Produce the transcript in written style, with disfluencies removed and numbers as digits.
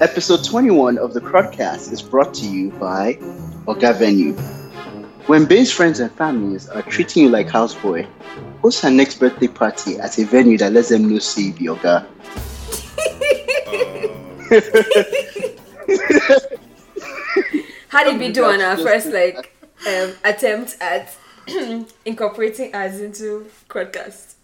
Episode 21 of the Crudcast is brought to you by Ogavenue. When Bane's friends and families are treating you like houseboy, host her next birthday party at a venue that lets them know save yoga. How did we do on our first attempt at incorporating us into Crudcast?